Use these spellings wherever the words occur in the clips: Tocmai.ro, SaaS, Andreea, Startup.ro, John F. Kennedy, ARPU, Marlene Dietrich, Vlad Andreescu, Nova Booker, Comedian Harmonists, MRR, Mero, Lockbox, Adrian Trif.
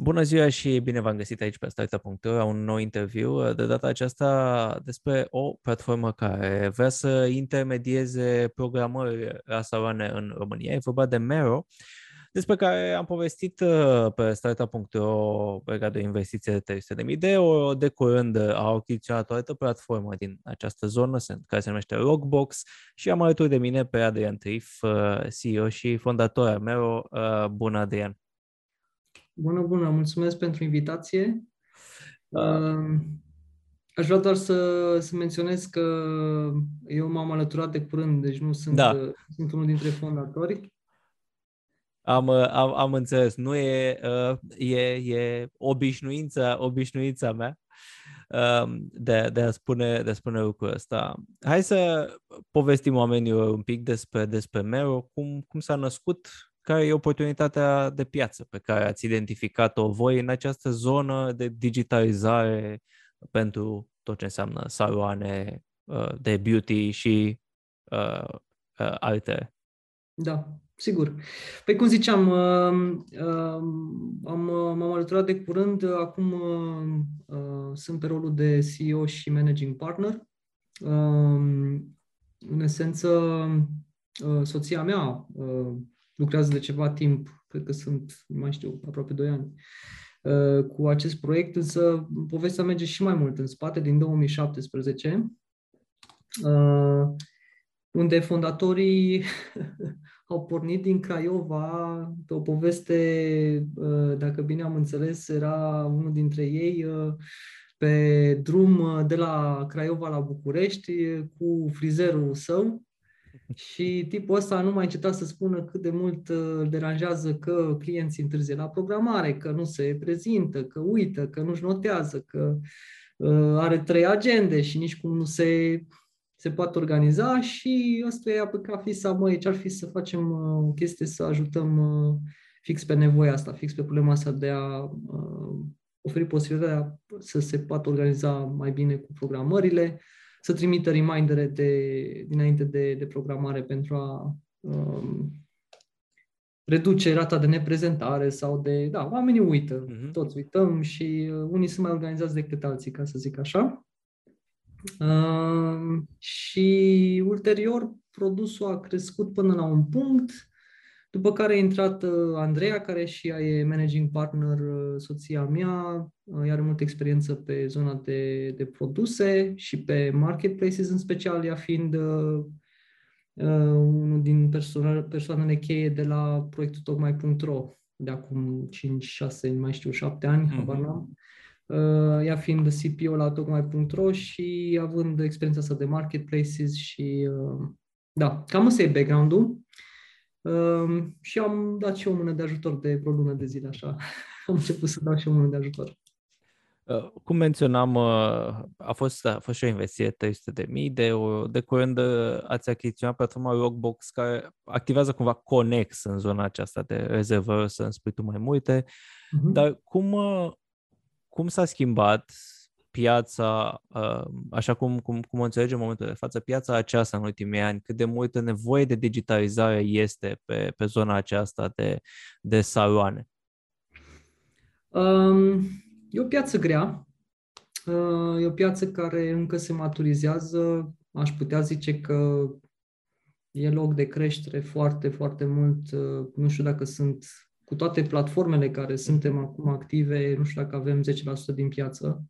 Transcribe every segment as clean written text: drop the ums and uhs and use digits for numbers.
Bună ziua și bine v-am găsit aici pe Startup.ro la un nou interviu, de data aceasta despre o platformă care vrea să intermedieze programări la saloane în România. E vorba de Mero, despre care am povestit pe Startup.ro legat de o investiție de 300.000 de euro. De curând a achiziționat o altă platformă din această zonă, care se numește Lockbox, și am alături de mine pe Adrian Trif, CEO și fondator al Mero. Bună, Adrian! Bună! Mulțumesc pentru invitație. Aș vrea doar să menționez că eu m-am alăturat de curând, deci nu sunt, sunt unul dintre fondatori. Am înțeles. Nu e obișnuința mea de a spune lucrul ăsta. Hai să povestim oamenilor un pic despre Mero, cum s-a născut, care e oportunitatea de piață pe care ați identificat-o voi în această zonă de digitalizare pentru tot ce înseamnă saloane de beauty și alte. Da, sigur. Păi cum ziceam, m-am alăturat de curând, acum sunt pe rolul de CEO și Managing Partner. În esență, soția mea lucrează de ceva timp, cred că sunt, nu mai știu, aproape 2 ani, cu acest proiect, însă povestea merge și mai mult în spate, din 2017, unde fondatorii au pornit din Craiova pe o poveste, dacă bine am înțeles, era unul dintre ei pe drum de la Craiova la București cu frizerul său. Și tipul ăsta nu mai înceta să spună cât de mult îl deranjează că clienții întârzie la programare, că nu se prezintă, că uită, că nu-și notează, că are 3 agende și nici cum nu se poate organiza. Și ăsta i-a păcat fisa, măi, ce-ar fi să facem o chestie să ajutăm fix pe nevoia asta, fix pe problema asta de a oferi posibilitatea să se poată organiza mai bine cu programările, să trimită remindere dinainte de programare pentru a reduce rata de neprezentare sau de... Da, oamenii uită, toți uităm și unii sunt mai organizați decât alții, ca să zic așa. Și ulterior, produsul a crescut până la un punct, după care a intrat Andreea, care și ea e managing partner, soția mea, ea are multă experiență pe zona de produse și pe marketplaces în special, ea fiind unul din persoanele cheie de la proiectul Tocmai.ro de acum 5-6, mai știu, 7 ani, habar n-am. Ea fiind CPO la Tocmai.ro și având experiența asta de marketplaces și cam ăsta e background-ul. Și am dat și o mână de ajutor de vreo lună de zile, așa. Am început să dau și o mână de ajutor. Cum menționam, a fost și o investiție 300.000 de euro. De curând ați achiziționat platforma Lockbox, care activează cumva conex în zona aceasta de rezervă, să îmi spui tu mai multe. Dar cum s-a schimbat piața, așa cum o înțelegem în momentul de față, piața aceasta în ultimii ani, cât de multă nevoie de digitalizare este pe zona aceasta de saloane? E o piață grea, e o piață care încă se maturizează, aș putea zice că e loc de creștere foarte, foarte mult, nu știu dacă sunt, cu toate platformele care suntem acum active, nu știu dacă avem 10% din piață.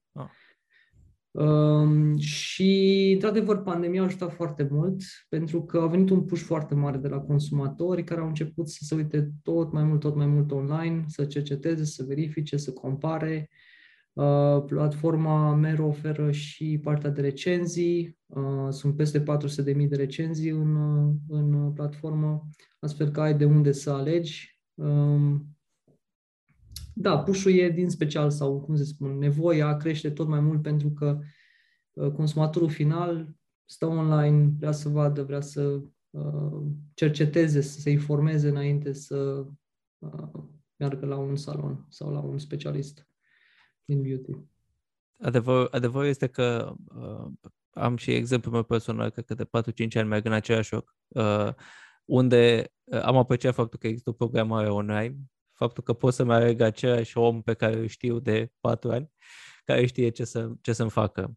Și, într-adevăr, pandemia a ajutat foarte mult, pentru că a venit un push foarte mare de la consumatori care au început să se uite tot mai mult online, să cerceteze, să verifice, să compare. Platforma Mero oferă și partea de recenzii, sunt peste 400.000 de recenzii în platformă, astfel că ai de unde să alegi. Da, push-ul e din special, sau cum se spune, nevoia crește tot mai mult pentru că consumatorul final stă online, vrea să vadă, vrea să cerceteze, să se informeze înainte să meargă la un salon sau la un specialist din beauty. Adevărul este că am și exemplul meu personal, cred că de 4-5 ani merg în același loc, unde am apreciat faptul că există o programare online faptul că pot să-mi aleg aceeași om pe care îl știu de 4 ani, care știe ce să-mi facă.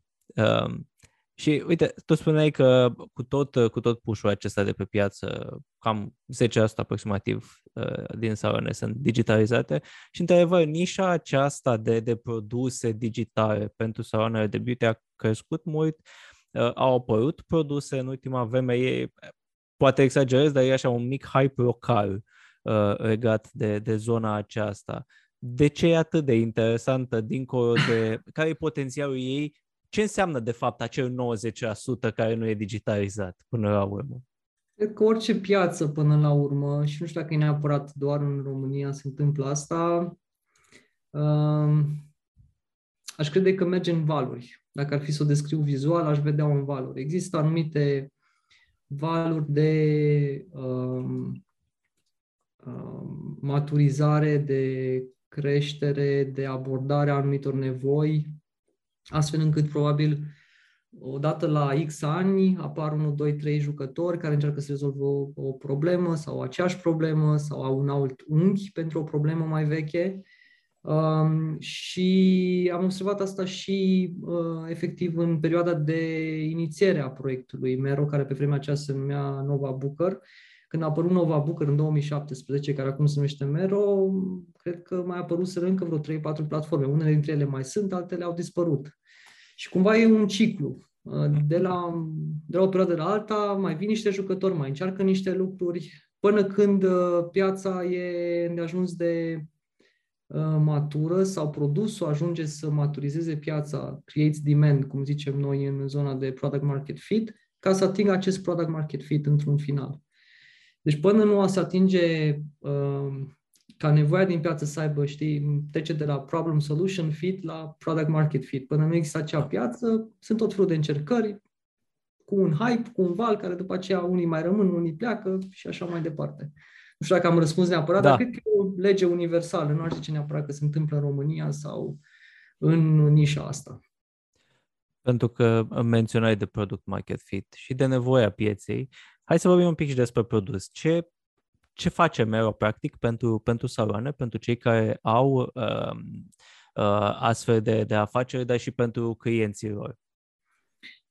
Și uite, tu spuneai că cu tot push-ul acesta de pe piață, cam 10% aproximativ din salone sunt digitalizate și, într-adevăr, nișa aceasta de produse digitale pentru salonele de beauty a crescut mult, au apărut produse în ultima vreme, poate exagerez, dar e așa un mic hype local legat de zona aceasta. De ce e atât de interesantă dincolo de... care e potențialul ei? Ce înseamnă, de fapt, acel 90% care nu e digitalizat până la urmă? Cred că orice piață până la urmă, și nu știu dacă e neapărat doar în România se întâmplă asta, aș crede că merge în valuri. Dacă ar fi să o descriu vizual, aș vedea un valor. Există anumite valuri de maturizare, de creștere, de abordare a anumitor nevoi, astfel încât probabil odată la X ani apar 1, 2, 3 jucători care încearcă să rezolvă o problemă sau aceeași problemă sau au un alt unghi pentru o problemă mai veche și am observat asta și efectiv în perioada de inițiere a proiectului Mero, care pe vremea aceea se numea Nova Booker. Când a apărut Nova Booker în 2017, care acum se numește Mero, cred că mai apăruseră încă vreo 3-4 platforme. Unele dintre ele mai sunt, altele au dispărut. Și cumva e un ciclu. De la o perioadă la alta mai vin niște jucători, mai încearcă niște lucruri, până când piața e îndeajuns de matură sau produsul ajunge să maturizeze piața, creates demand, cum zicem noi în zona de product market fit, ca să atingă acest product market fit într-un final. Deci până nu se atinge ca nevoia din piață să aibă, trece de la problem solution fit la product market fit. Până nu există acea piață, sunt tot felul de încercări cu un hype, cu un val, care după aceea unii mai rămân, unii pleacă și așa mai departe. Nu știu dacă am răspuns neapărat, Dar cred că e o lege universală. Nu aș zice neapărat că se întâmplă în România sau în nișa asta. Pentru că menționai de product market fit și de nevoia pieței, hai să vorbim un pic și despre produs. Ce face Mero, practic, pentru saloane, pentru cei care au astfel de afaceri, dar și pentru clienții lor?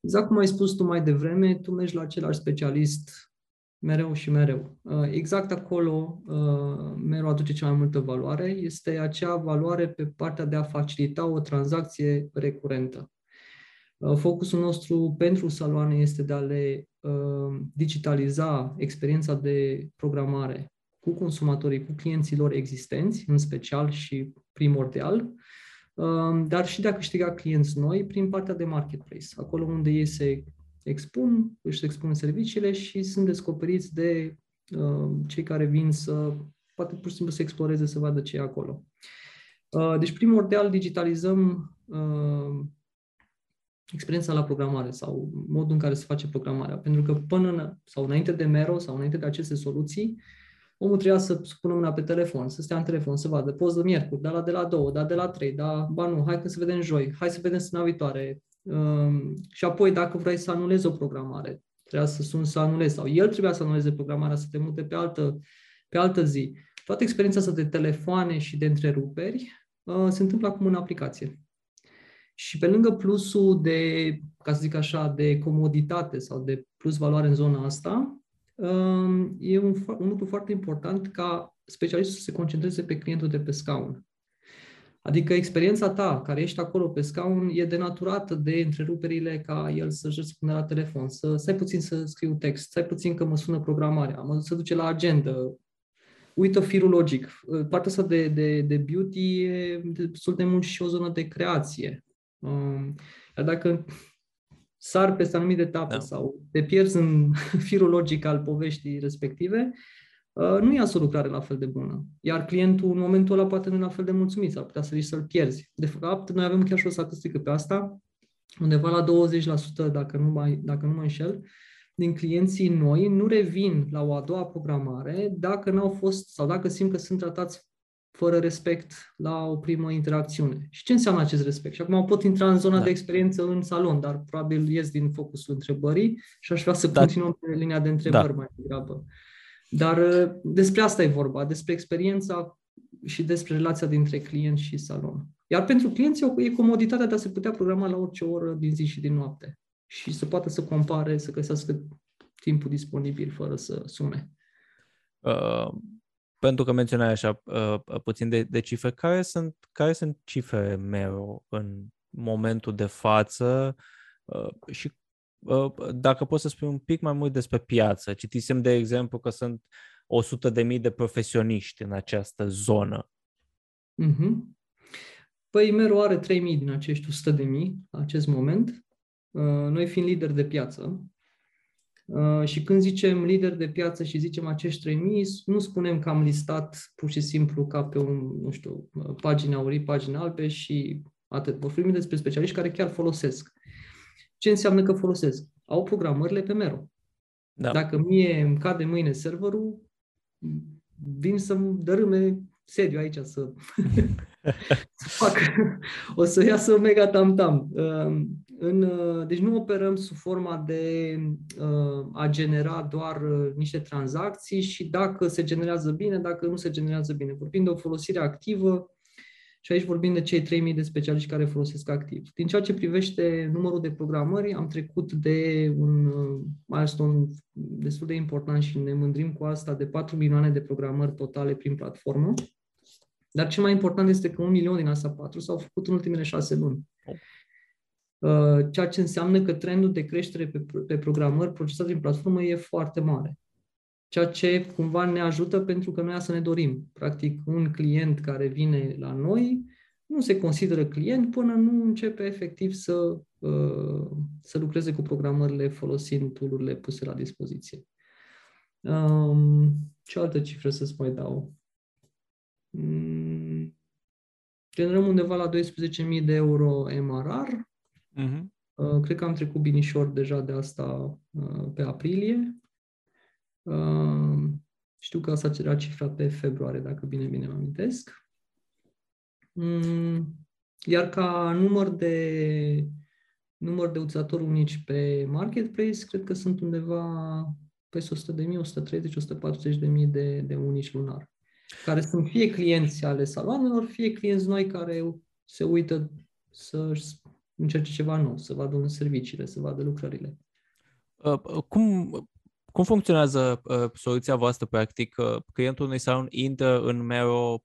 Exact cum ai spus tu mai devreme, tu mergi la același specialist mereu și mereu. Exact acolo Mero aduce cea mai multă valoare. Este acea valoare pe partea de a facilita o tranzacție recurentă. Focusul nostru pentru saloane este de a le digitaliza experiența de programare cu consumatorii, cu clienții lor existenți, în special și primordial, dar și de a câștiga clienți noi prin partea de marketplace, acolo unde ei se expun, își expun serviciile și sunt descoperiți de cei care vin să, poate pur și simplu să exploreze, să vadă ce e acolo. Deci primordial digitalizăm experiența la programare sau modul în care se face programarea. Pentru că înainte de Mero sau înainte de aceste soluții, omul trebuia să pună mâna pe telefon, să stea în telefon, să vadă post de miercuri, da, de la 2, da, de la 3, da, ba nu, hai că să vedem joi, hai să vedem săptămâna viitoare. Și apoi, dacă vrei să anulezi o programare, trebuia să suni să anulezi sau el trebuia să anuleze programarea, să te mute pe altă zi. Toată experiența asta de telefoane și de întreruperi se întâmplă acum în aplicație. Și pe lângă plusul de, ca să zic așa, de comoditate sau de plus valoare în zona asta, e un lucru foarte important ca specialistul să se concentreze pe clientul de pe scaun. Adică experiența ta, care ești acolo pe scaun, e denaturată de întreruperile ca el să-și răspundă la telefon, să stai puțin să scriu text, stai puțin că mă sună programarea, se duce la agenda, uită firul logic. Partea asta de beauty e destul de mult și o zonă de creație. Iar dacă sar peste anumite etape sau te pierzi în firul logic al poveștii respective, nu ia o lucrare la fel de bună. Iar clientul în momentul ăla poate nu e la fel de mulțumit, ar putea să riști să-l pierzi. De fapt, noi avem chiar și o statistică pe asta, undeva la 20%, dacă nu mă înșel, din clienții noi nu revin la o a doua programare dacă n-au fost sau dacă simt că sunt tratați fără respect la o primă interacțiune. Și ce înseamnă acest respect? Și acum pot intra în zona de experiență în salon, dar probabil ies din focusul întrebării și aș vrea să continuăm pe linia de întrebări mai degrabă. Dar despre asta e vorba, despre experiența și despre relația dintre client și salon. Iar pentru clienți e comoditatea de a se putea programa la orice oră din zi și din noapte și să poată să compare, să găsească timpul disponibil fără să sume. Pentru că menționai așa puțin de cifre, care sunt cifrele Mero în momentul de față și dacă poți să spui un pic mai mult despre piață? Citisem, de exemplu, că sunt 100.000 de profesioniști în această zonă. Mm-hmm. Păi Mero are 3.000 din acești 100.000 la acest moment, noi fiind lideri de piață. Și când zicem lideri de piață și zicem acești 3.000, nu spunem că am listat pur și simplu ca pe un, nu știu, pagina aurii, pagina albe și atât. Vorbim despre specialiști care chiar folosesc. Ce înseamnă că folosesc? Au programările pe Mero. Da. Dacă mie îmi cade mâine serverul, vin să-mi dărâme sediu aici să, să fac. O să iasă mega tam-tam. Deci nu operăm sub forma de a genera doar niște tranzacții și dacă se generează bine, dacă nu se generează bine. Vorbim de o folosire activă și aici vorbim de cei 3.000 de specialiști care folosesc activ. Din ceea ce privește numărul de programări, am trecut de un milestone destul de important și ne mândrim cu asta, de 4 milioane de programări totale prin platformă. Dar ce mai important este că 1 milion din astea 4 s-au făcut în ultimele 6 luni. Ceea ce înseamnă că trendul de creștere pe programări procesate prin platformă e foarte mare. Ceea ce cumva ne ajută pentru că noi să ne dorim. Practic, un client care vine la noi nu se consideră client până nu începe efectiv să lucreze cu programările folosind tool-urile puse la dispoziție. Ce altă cifră să-ți mai dau? Generăm undeva la 12.000 de euro MRR. Uh-huh. Cred că am trecut binișor deja de asta pe aprilie. Știu că asta era cifra pe februarie, dacă bine mă amintesc. Iar ca număr de utilizatori unici pe marketplace, cred că sunt undeva peste 100.000, 130.000, 140.000 de unici lunar, care sunt fie clienți ale saloanelor, fie clienți noi care se uită să încerce ceva nou, să vadă în serviciile, să vadă lucrările. Cum funcționează soluția voastră, practic? Clientul unui salon intră în Mero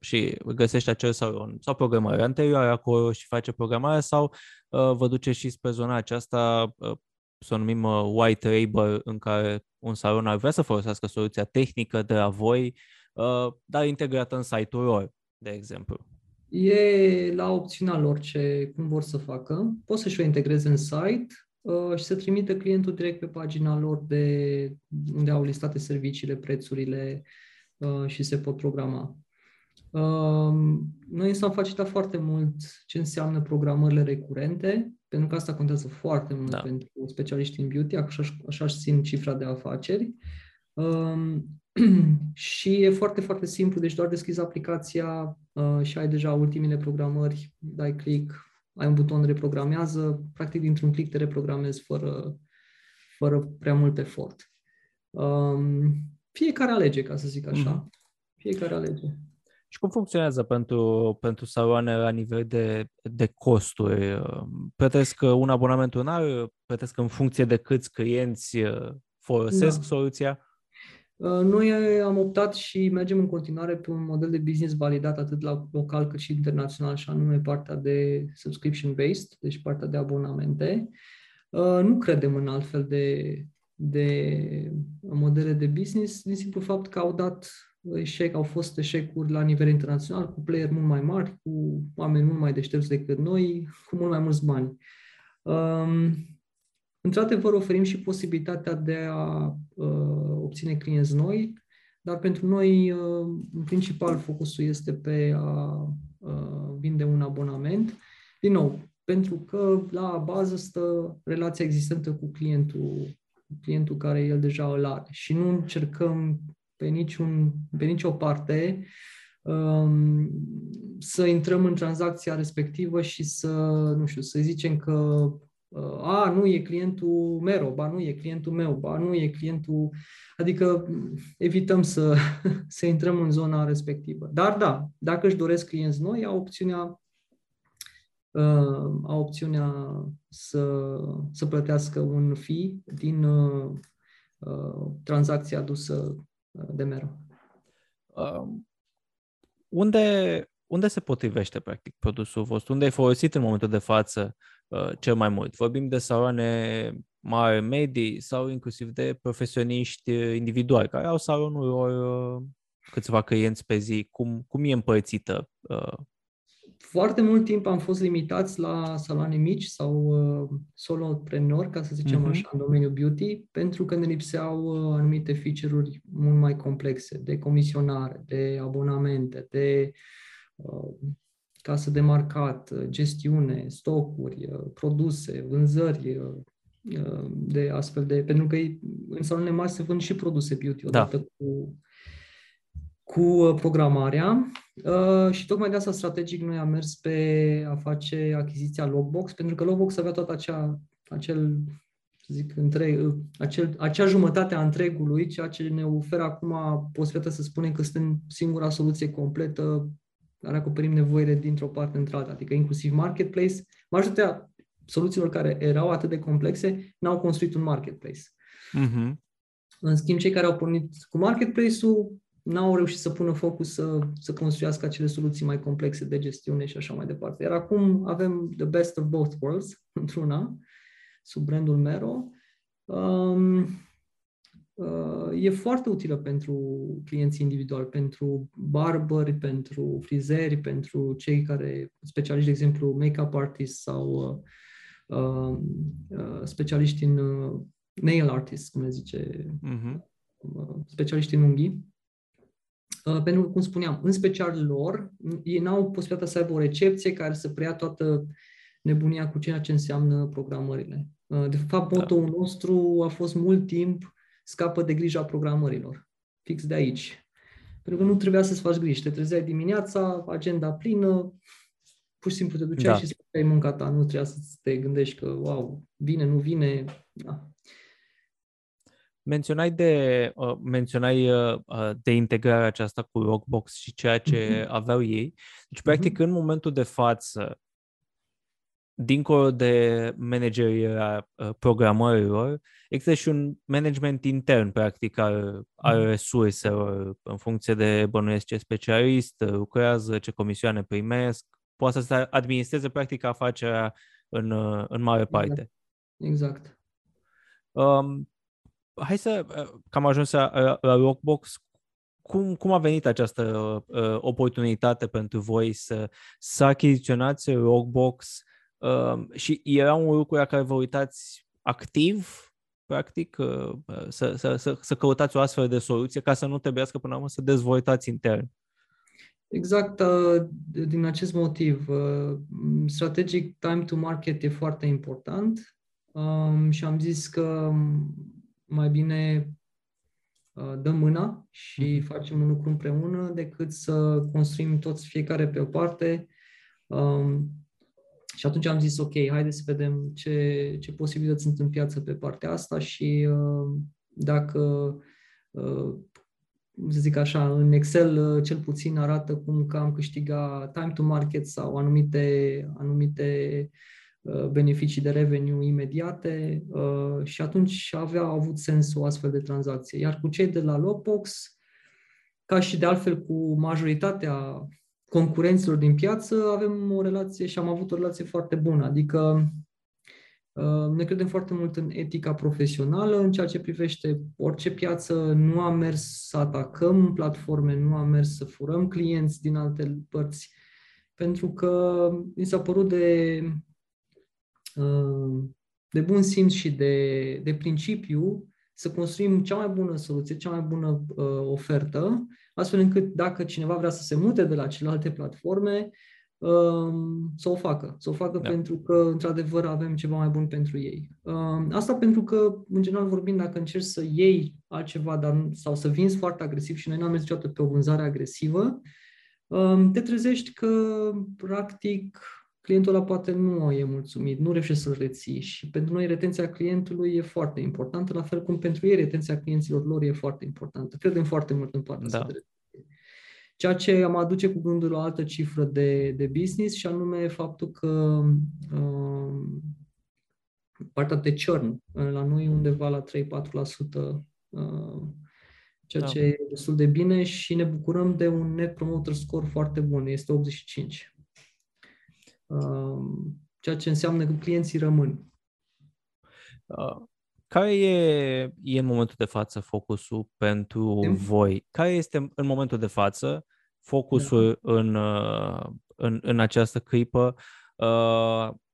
și găsește acel salon sau programarea anterioară acolo și face programarea sau vă duce și spre zona aceasta, să o numim white label, în care un salon ar vrea să folosească soluția tehnică de la voi, dar integrată în site-ul lor, de exemplu? E la opțiunea lor cum vor să facă. Poți să-și o integreze în site și să trimită clientul direct pe pagina lor de unde au listate serviciile, prețurile și se pot programa. Noi s-am facilitat foarte mult ce înseamnă programările recurente, pentru că asta contează foarte mult pentru specialiști în beauty, așa simt cifra de afaceri. Și e foarte, foarte simplu, deci doar deschizi aplicația și ai deja ultimile programări, dai click, ai un buton reprogramează, practic dintr-un click te reprogramezi fără prea mult efort. Fiecare alege, ca să zic așa. Fiecare alege. Și cum funcționează pentru saloane la nivel de costuri? Plătesc un abonament lunar? Plătesc în funcție de câți clienți folosesc soluția? Noi am optat și mergem în continuare pe un model de business validat atât la local cât și internațional, și anume partea de subscription-based, deci partea de abonamente. Nu credem în altfel de modele de business, din simplu fapt că au fost eșecuri la nivel internațional, cu playeri mult mai mari, cu oameni mult mai deștepți decât noi, cu mult mai mulți bani. Într-adevăr, oferim și posibilitatea de a obține clienți noi, dar pentru noi, în principal, focusul este pe a vinde un abonament. Din nou, pentru că la bază stă relația existentă cu clientul care el deja îl are și nu încercăm pe nicio parte să intrăm în tranzacția respectivă și să zicem că A, nu, e clientul Mero, ba nu, e clientul meu, ba nu, e clientul... Adică evităm să intrăm în zona respectivă. Dar da, dacă își doresc clienți noi, au opțiunea să plătească un fee din tranzacția adusă de Mero. Unde se potrivește, practic, produsul vostru? Unde e folosit în momentul de față cel mai mult? Vorbim de saloane mari, medii sau inclusiv de profesioniști individuali care au salonul lor, câțiva clienți pe zi. Cum e împărțită? Foarte mult timp am fost limitați la saloane mici sau soloprenori, ca să zicem așa, în domeniul beauty, pentru că ne lipseau anumite feature-uri mult mai complexe, de comisionare, de abonamente, de casă de marcat, gestiune, stocuri, produse, vânzări, de astfel de... Pentru că în salonele mari se vând și produse beauty odată cu programarea și tocmai de asta strategic noi am mers pe a face achiziția Lockbox, pentru că Lockbox avea toată acea jumătate a întregului, ceea ce ne oferă acum posibilitatea să spunem că suntem singura soluție completă care acoperim nevoile dintr-o parte într-alta, adică inclusiv marketplace. Majoritatea soluțiilor care erau atât de complexe n-au construit un marketplace. Uh-huh. În schimb, cei care au pornit cu marketplace-ul n-au reușit să pună focus să construiască acele soluții mai complexe de gestiune și așa mai departe. Iar acum avem the best of both worlds, într-una, sub brandul Mero. E foarte utilă pentru clienții individuali, pentru barberi, pentru frizeri, pentru cei care, specialiști, de exemplu, make-up artist sau specialiști în nail artist, cum le zice, specialiști în unghii. Pentru că, cum spuneam, în special lor, ei n-au posibilitatea să aibă o recepție care să preia toată nebunia cu ceea ce înseamnă programările. De fapt, motto-ul nostru a fost mult timp scapă de grija programărilor. Fix de aici. Pentru că nu trebuia să-ți faci griji. Te trezeai dimineața, agenda plină, pur și simplu te duceai și scăpai munca ta. Nu trebuia să te gândești că, wow, vine, nu vine... Da. Menționai de integrarea aceasta cu Lockbox și ceea ce aveau ei. Deci, practic, în momentul de față, dincolo de manageria programărilor, există și un management intern, practic, al resurselor, în funcție de, bănuiesc, ce specialist lucrează, ce comisioane primesc, poate să administreze, practic, afacerea în mare parte. Exact. Hai că am ajuns la Lockbox. Cum a venit această oportunitate pentru voi să achiziționați Lockbox și era un lucru la care vă uitați activ, practic, să căutați o astfel de soluție ca să nu trebuiască până la urmă să dezvoltați intern? Exact, din acest motiv. Strategic time to market e foarte important și am zis că mai bine dăm mâna și facem un lucru împreună decât să construim toți fiecare pe o parte. Și atunci am zis, ok, haideți să vedem ce posibilități sunt în piață pe partea asta și dacă, să zic așa, în Excel cel puțin arată cum că am câștigat time to market sau anumite beneficii de revenue imediate și atunci avut sens o astfel de tranzacție. Iar cu cei de la Lockbox, ca și de altfel cu majoritatea concurenților din piață, avem o relație și am avut o relație foarte bună. Adică ne credem foarte mult în etica profesională, în ceea ce privește orice piață. Nu am mers să atacăm platforme, nu am mers să furăm clienți din alte părți, pentru că mi s-a părut de bun simț și de principiu să construim cea mai bună soluție, cea mai bună ofertă, astfel încât dacă cineva vrea să se mute de la celelalte platforme, să o facă pentru că, într-adevăr, avem ceva mai bun pentru ei. Asta pentru că, în general vorbind, dacă încerci să iei altceva sau să vinzi foarte agresiv, și noi n-am mers niciodată pe o vânzare agresivă, te trezești că, practic, clientul ăla poate nu e mulțumit, nu reușește să-l reții și pentru noi retenția clientului e foarte importantă, la fel cum pentru ei retenția clienților lor e foarte importantă. Credem foarte mult în partea asta. Ceea ce mă aduce cu gândul la o altă cifră de business și anume faptul că partea de churn la noi undeva la 3-4%, ceea ce e destul de bine și ne bucurăm de un Net Promoter Score foarte bun, este 85. Ceea ce înseamnă că clienții rămân. Care e în momentul de față focusul pentru voi? Care este în momentul de față focusul în această clipă?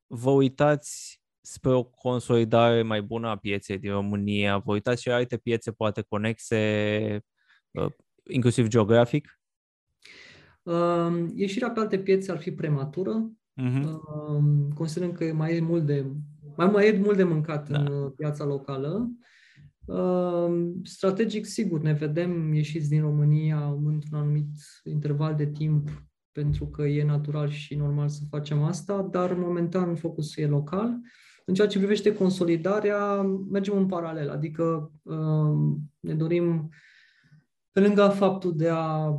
Vă uitați spre o consolidare mai bună a pieței din România? Vă uitați și alte piețe poate conexe, inclusiv geografic? Ieșirea pe alte piețe ar fi prematură. Considerăm că mai e mult de mâncat în piața locală. Strategic, sigur, ne vedem ieșiți din România într-un anumit interval de timp pentru că e natural și normal să facem asta, dar momentan focusul e local. În ceea ce privește consolidarea, mergem în paralel, adică ne dorim, pe lângă faptul de a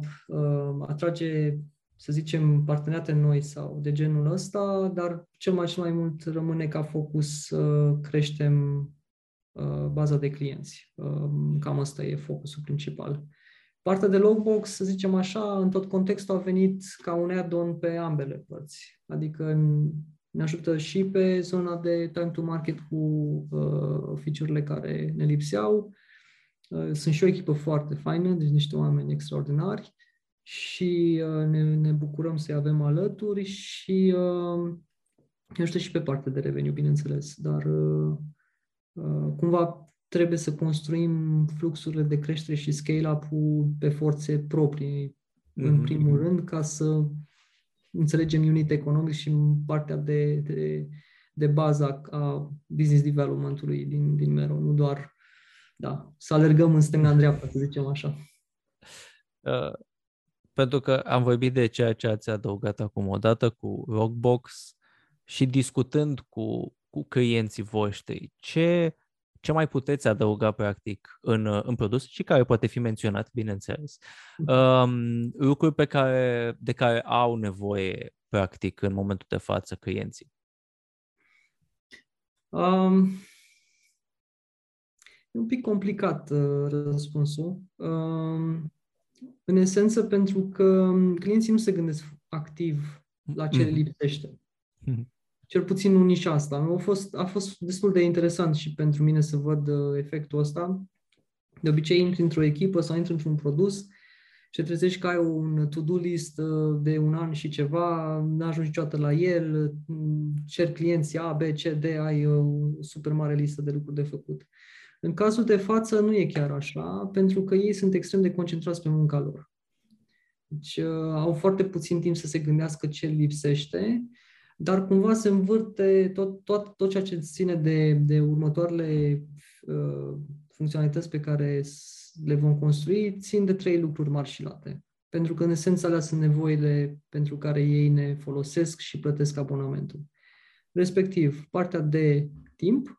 atrage, să zicem, parteneriate noi sau de genul ăsta, dar cel mai mult rămâne ca focus să creștem baza de clienți. Cam asta e focusul principal. Partea de Lockbox, să zicem așa, în tot contextul a venit ca un add-on pe ambele părți. Adică ne ajută și pe zona de time to market cu feature-urile care ne lipseau. Sunt și o echipă foarte faină, deci niște oameni extraordinari. Și ne bucurăm să-i avem alături și ne ajută și pe partea de revenue, bineînțeles, dar cumva trebuie să construim fluxurile de creștere și scale-up-ul pe forțe proprii, în primul rând, ca să înțelegem unit economic și partea de bază a business development-ului din Mero, nu doar să alergăm în stânga în dreapta, să zicem așa. Pentru că am vorbit de ceea ce ați adăugat acum odată cu Lockbox și discutând cu clienții voștri, ce mai puteți adăuga practic în produs și care poate fi menționat, bineînțeles, lucruri de care au nevoie practic în momentul de față clienții? E un pic complicat răspunsul. În esență, pentru că clienții nu se gândesc activ la ce le lipsește. Cel puțin nu nici asta. A fost destul de interesant și pentru mine să văd efectul ăsta. De obicei intri într-o echipă sau intri într-un produs și te trezești că ai un to-do list de un an și ceva, n-ajungi niciodată la el, ceri clienții A, B, C, D, ai o super mare listă de lucruri de făcut. În cazul de față nu e chiar așa, pentru că ei sunt extrem de concentrați pe munca lor. Deci au foarte puțin timp să se gândească ce lipsește, dar cumva se învârte tot ceea ce ține de următoarele funcționalități pe care le vom construi, țin de 3 lucruri mari și late. Pentru că în esență alea sunt nevoile pentru care ei ne folosesc și plătesc abonamentul. Respectiv, partea de timp,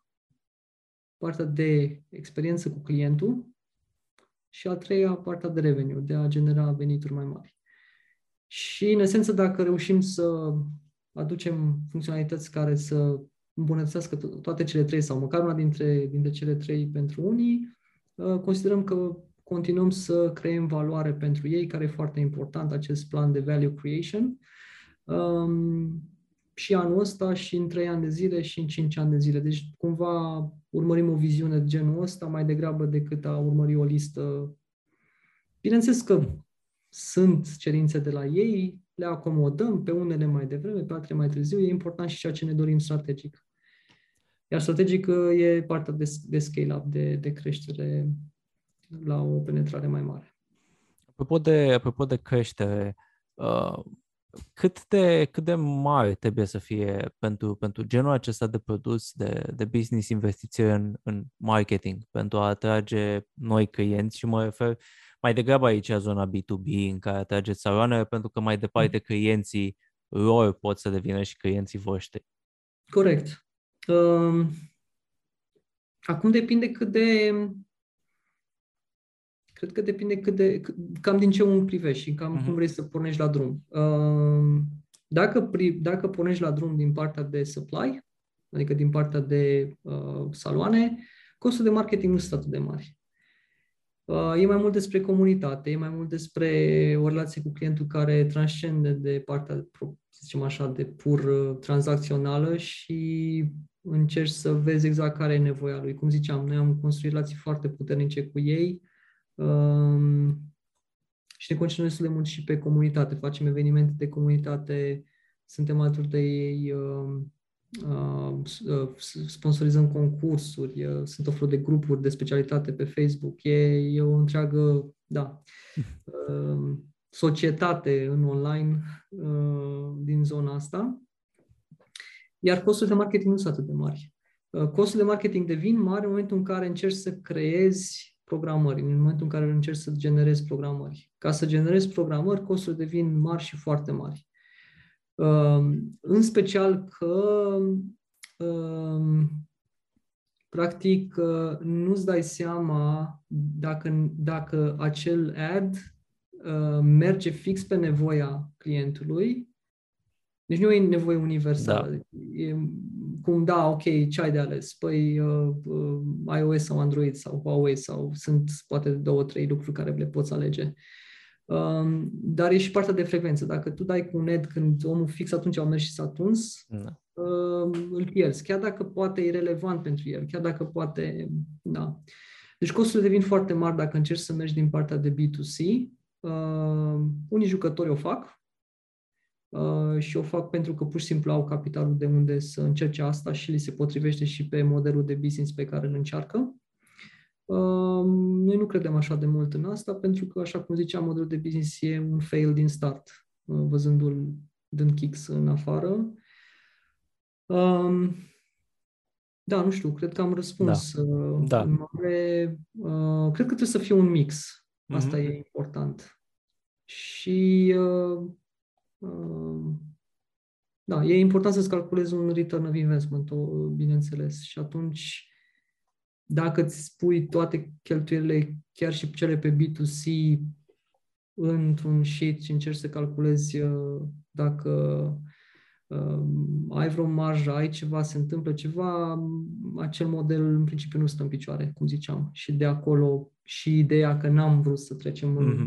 partea de experiență cu clientul și a treia, partea de revenue, de a genera venituri mai mari. Și, în esență, dacă reușim să aducem funcționalități care să îmbunătățească toate cele 3 sau măcar una dintre cele 3 pentru unii, considerăm că continuăm să creăm valoare pentru ei, care e foarte important, acest plan de value creation, și anul ăsta, și în 3 ani de zile, și în 5 ani de zile. Deci, cumva, urmărim o viziune de genul ăsta mai degrabă decât a urmări o listă. Bineînțeles că sunt cerințe de la ei, le acomodăm pe unele mai devreme, pe altele mai târziu. E important și ceea ce ne dorim strategic. Iar strategic e partea de scale-up, de creștere la o penetrare mai mare. Apropo de creștere, Cât de mare trebuie să fie pentru genul acesta de produs, de business, investiție în marketing, pentru a atrage noi clienți? Și mă refer mai degrabă aici la zona B2B, în care atrageți saloanele, pentru că mai departe clienții lor pot să devină și clienții voștri. Corect. Acum depinde cât de... Cred că depinde cât de... Cam din ce unul privești și cam cum vrei să pornești la drum. Dacă pornești la drum din partea de supply, adică din partea de saloane, costul de marketing nu sunt atât de mari. E mai mult despre comunitate, e mai mult despre o relație cu clientul care transcende de partea, să zicem așa, de pur tranzacțională și încerci să vezi exact care e nevoia lui. Cum ziceam, noi am construit relații foarte puternice cu ei și ne concentrăm destul de mult și pe comunitate. Facem evenimente de comunitate, suntem alături de ei, sponsorizăm concursuri, sunt o fel de grupuri de specialitate pe Facebook, e o întreagă, da, societate în online din zona asta, iar costurile de marketing nu sunt atât de mari. Costurile de marketing devin mari în momentul în care încerci să creezi programări, în momentul în care încerci să generezi programări. Ca să generezi programări, costurile devin mari și foarte mari. În special că, practic, nu-ți dai seama dacă acel ad merge fix pe nevoia clientului. Deci nu e nevoie universală. Da. E cum, da, ok, ce ai de ales? Păi iOS sau Android sau Huawei sau sunt poate 2-3 lucruri care le poți alege. Dar e și partea de frecvență. Dacă tu dai cu un ad când omul fix atunci a mers și s-a tuns, îl pierzi. Chiar dacă poate e relevant pentru el, chiar dacă poate... Da. Deci costurile devin foarte mari dacă încerci să mergi din partea de B2C. Unii jucători o fac și o fac pentru că pur și simplu au capitalul de unde să încerce asta și li se potrivește și pe modelul de business pe care îl încearcă. Noi nu credem așa de mult în asta, pentru că, așa cum ziceam, modelul de business e un fail din start, văzându-l dând kicks în afară. Da, nu știu, cred că am răspuns. Da. Cred că trebuie să fie un mix. Asta e important. Și da, e important să-ți calculezi un return of investment, bineînțeles. Și atunci... Dacă îți pui toate cheltuielile, chiar și cele pe B2C, într-un sheet și încerci să calculezi dacă ai vreo marjă, ai ceva, se întâmplă ceva, acel model în principiu nu stă în picioare, cum ziceam. Și de acolo și ideea că n-am vrut să trecem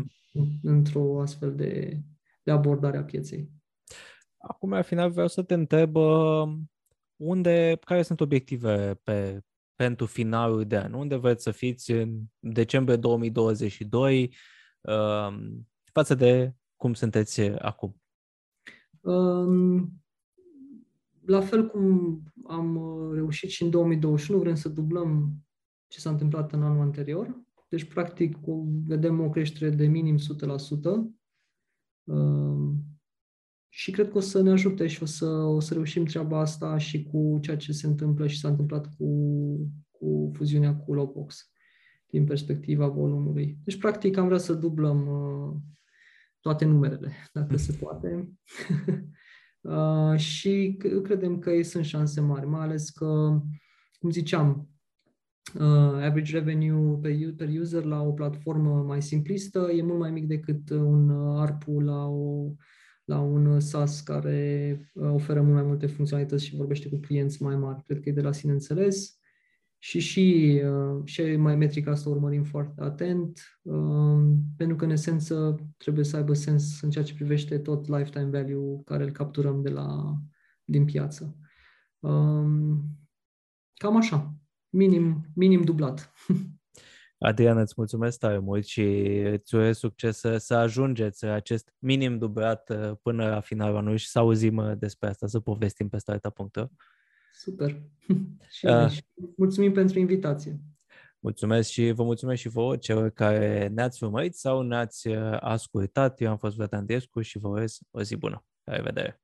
într-o astfel de abordare a pieței. Acum, la final, vreau să te întreb care sunt obiectivele pentru finalul de an? Unde vreți să fiți în decembrie 2022 față de cum sunteți acum? La fel cum am reușit și în 2021, vrem să dublăm ce s-a întâmplat în anul anterior. Deci, practic, vedem o creștere de minim 100%. Și cred că o să ne ajute și o să reușim treaba asta și cu ceea ce se întâmplă și s-a întâmplat cu fuziunea cu Lockbox din perspectiva volumului. Deci, practic, am vrea să dublăm toate numerele, dacă se poate. Și credem că ei sunt șanse mari, mai ales că, cum ziceam, average revenue per user la o platformă mai simplistă e mult mai mic decât un ARPU la un SaaS care oferă mult mai multe funcționalități și vorbește cu clienți mai mari. Cred că e de la sine înțeles. Și mai metrica asta urmărim foarte atent, pentru că, în esență, trebuie să aibă sens în ceea ce privește tot lifetime value care îl capturăm din piață. Cam așa. Minim dublat. Adrian, îți mulțumesc tare mult și îți urez succes să ajungeți acest minim dublat până la finalul anului și să auzim despre asta, să povestim pe Startup.ro. Super! Și mulțumim pentru invitație! Mulțumesc și vă mulțumesc și vouă, celor care ne-ați urmărit sau ne-ați ascultat. Eu am fost Vlad Andreescu și vă urez o zi bună! La revedere!